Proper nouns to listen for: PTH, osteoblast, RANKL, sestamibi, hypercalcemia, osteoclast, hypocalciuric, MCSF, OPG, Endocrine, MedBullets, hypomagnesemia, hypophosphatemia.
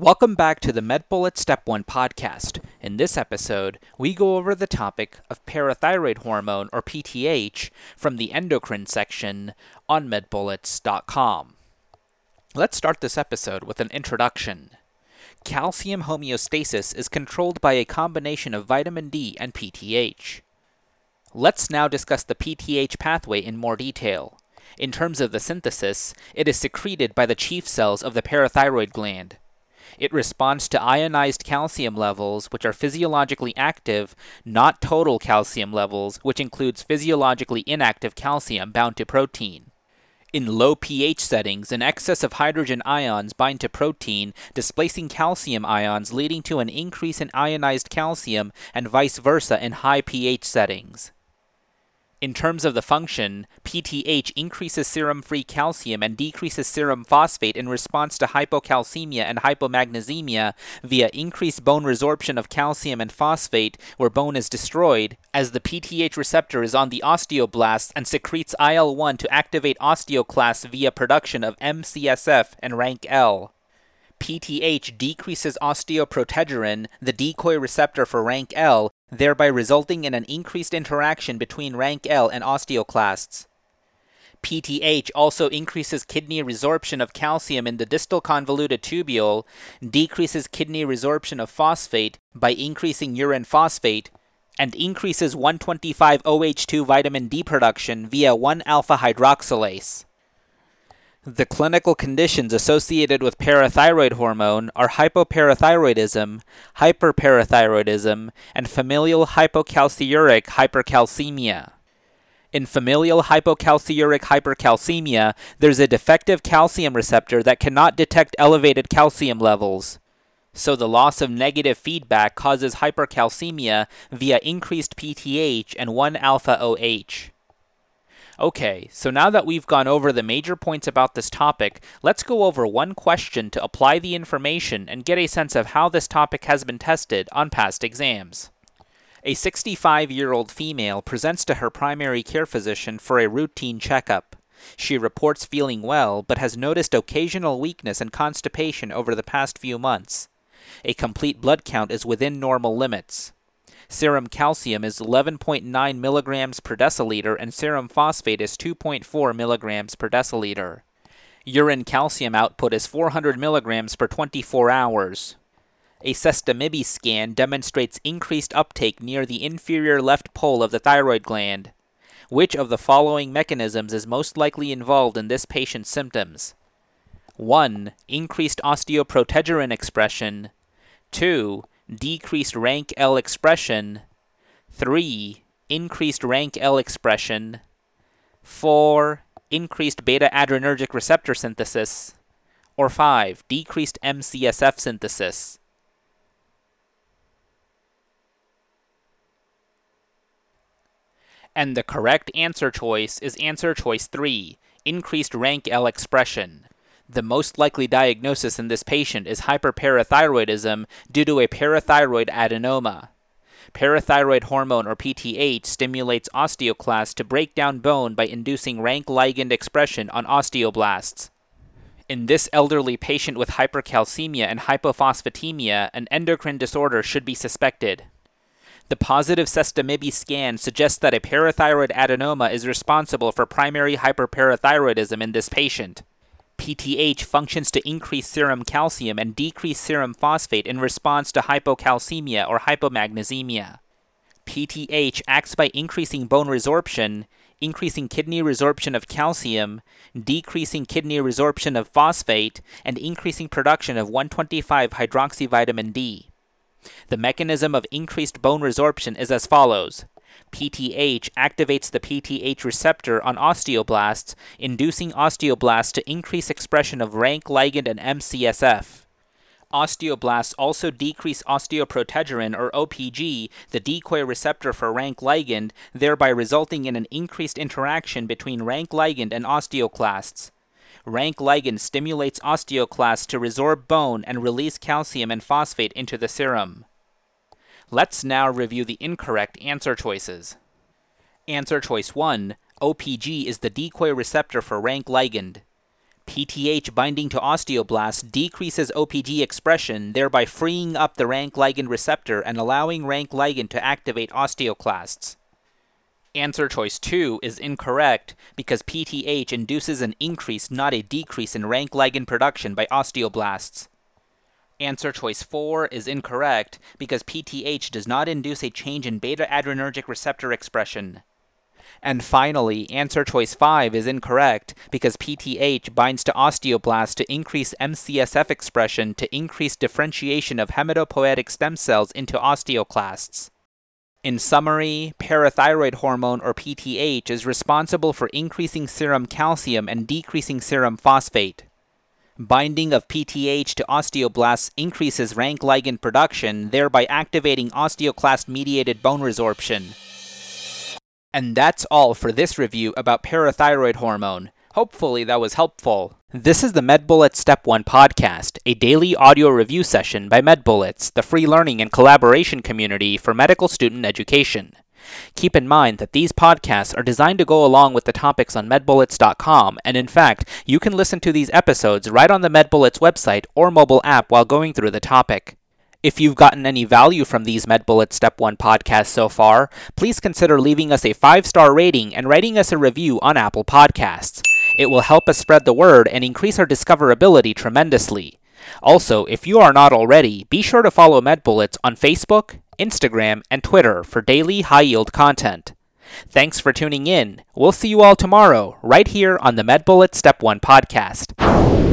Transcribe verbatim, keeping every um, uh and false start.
Welcome back to the MedBullets Step one podcast. In this episode, we go over the topic of parathyroid hormone, or P T H, from the endocrine section on med bullets dot com. Let's start this episode with an introduction. Calcium homeostasis is controlled by a combination of vitamin D and P T H. Let's now discuss the P T H pathway in more detail. In terms of the synthesis, it is secreted by the chief cells of the parathyroid gland. It responds to ionized calcium levels, which are physiologically active, not total calcium levels, which includes physiologically inactive calcium bound to protein. In low pH settings, an excess of hydrogen ions bind to protein, displacing calcium ions, leading to an increase in ionized calcium and vice versa in high pH settings. In terms of the function, P T H increases serum-free calcium and decreases serum phosphate in response to hypocalcemia and hypomagnesemia via increased bone resorption of calcium and phosphate where bone is destroyed, as the P T H receptor is on the osteoblasts and secretes I L one to activate osteoclasts via production of M C S F and rank L. P T H decreases osteoprotegerin, the decoy receptor for rank L, thereby resulting in an increased interaction between rank L and osteoclasts. P T H also increases kidney resorption of calcium in the distal convoluted tubule, decreases kidney resorption of phosphate by increasing urine phosphate, and increases one twenty-five O H two vitamin D production via one alpha hydroxylase. The clinical conditions associated with parathyroid hormone are hypoparathyroidism, hyperparathyroidism, and familial hypocalciuric hypercalcemia. In familial hypocalciuric hypercalcemia, there's a defective calcium receptor that cannot detect elevated calcium levels. So the loss of negative feedback causes hypercalcemia via increased P T H and one alpha O H. Okay, so now that we've gone over the major points about this topic, let's go over one question to apply the information and get a sense of how this topic has been tested on past exams. A sixty-five-year-old female presents to her primary care physician for a routine checkup. She reports feeling well, but has noticed occasional weakness and constipation over the past few months. A complete blood count is within normal limits. Serum calcium is eleven point nine milligrams per deciliter and serum phosphate is two point four milligrams per deciliter. Urine calcium output is four hundred milligrams per twenty-four hours. A sestamibi scan demonstrates increased uptake near the inferior left pole of the thyroid gland. Which of the following mechanisms is most likely involved in this patient's symptoms? one. Increased osteoprotegerin expression. two. Decreased rank L expression. Three. Increased rank L expression. Four. Increased beta-adrenergic receptor synthesis. Or five. Decreased M C S F synthesis. And the correct answer choice is answer choice three, increased rank L expression. The most likely diagnosis in this patient is hyperparathyroidism due to a parathyroid adenoma. Parathyroid hormone, or P T H, stimulates osteoclasts to break down bone by inducing rank ligand expression on osteoblasts. In this elderly patient with hypercalcemia and hypophosphatemia, an endocrine disorder should be suspected. The positive sestamibi scan suggests that a parathyroid adenoma is responsible for primary hyperparathyroidism in this patient. P T H functions to increase serum calcium and decrease serum phosphate in response to hypocalcemia or hypomagnesemia. P T H acts by increasing bone resorption, increasing kidney resorption of calcium, decreasing kidney resorption of phosphate, and increasing production of one twenty-five hydroxyvitamin D. The mechanism of increased bone resorption is as follows. P T H activates the P T H receptor on osteoblasts, inducing osteoblasts to increase expression of rank ligand and M C S F. Osteoblasts also decrease osteoprotegerin, or O P G, the decoy receptor for rank ligand, thereby resulting in an increased interaction between rank ligand and osteoclasts. Rank ligand stimulates osteoclasts to resorb bone and release calcium and phosphate into the serum. Let's now review the incorrect answer choices. Answer choice one, O P G is the decoy receptor for rank ligand. P T H binding to osteoblasts decreases O P G expression, thereby freeing up the RANK ligand receptor and allowing RANK ligand to activate osteoclasts. Answer choice two is incorrect because P T H induces an increase, not a decrease, in RANK ligand production by osteoblasts. Answer choice four is incorrect because P T H does not induce a change in beta-adrenergic receptor expression. And finally, answer choice five is incorrect because P T H binds to osteoblasts to increase M C S F expression to increase differentiation of hematopoietic stem cells into osteoclasts. In summary, parathyroid hormone or P T H is responsible for increasing serum calcium and decreasing serum phosphate. Binding of P T H to osteoblasts increases RANK ligand production, thereby activating osteoclast-mediated bone resorption. And that's all for this review about parathyroid hormone. Hopefully that was helpful. This is the MedBullets Step one podcast, a daily audio review session by MedBullets, the free learning and collaboration community for medical student education. Keep in mind that these podcasts are designed to go along with the topics on medbullets dot com, and in fact, you can listen to these episodes right on the MedBullets website or mobile app while going through the topic. If you've gotten any value from these MedBullets Step one podcasts so far, please consider leaving us a five-star rating and writing us a review on Apple Podcasts. It will help us spread the word and increase our discoverability tremendously. Also, if you are not already, be sure to follow MedBullets on Facebook, Instagram, and Twitter for daily high-yield content. Thanks for tuning in. We'll see you all tomorrow, right here on the MedBullets Step one podcast.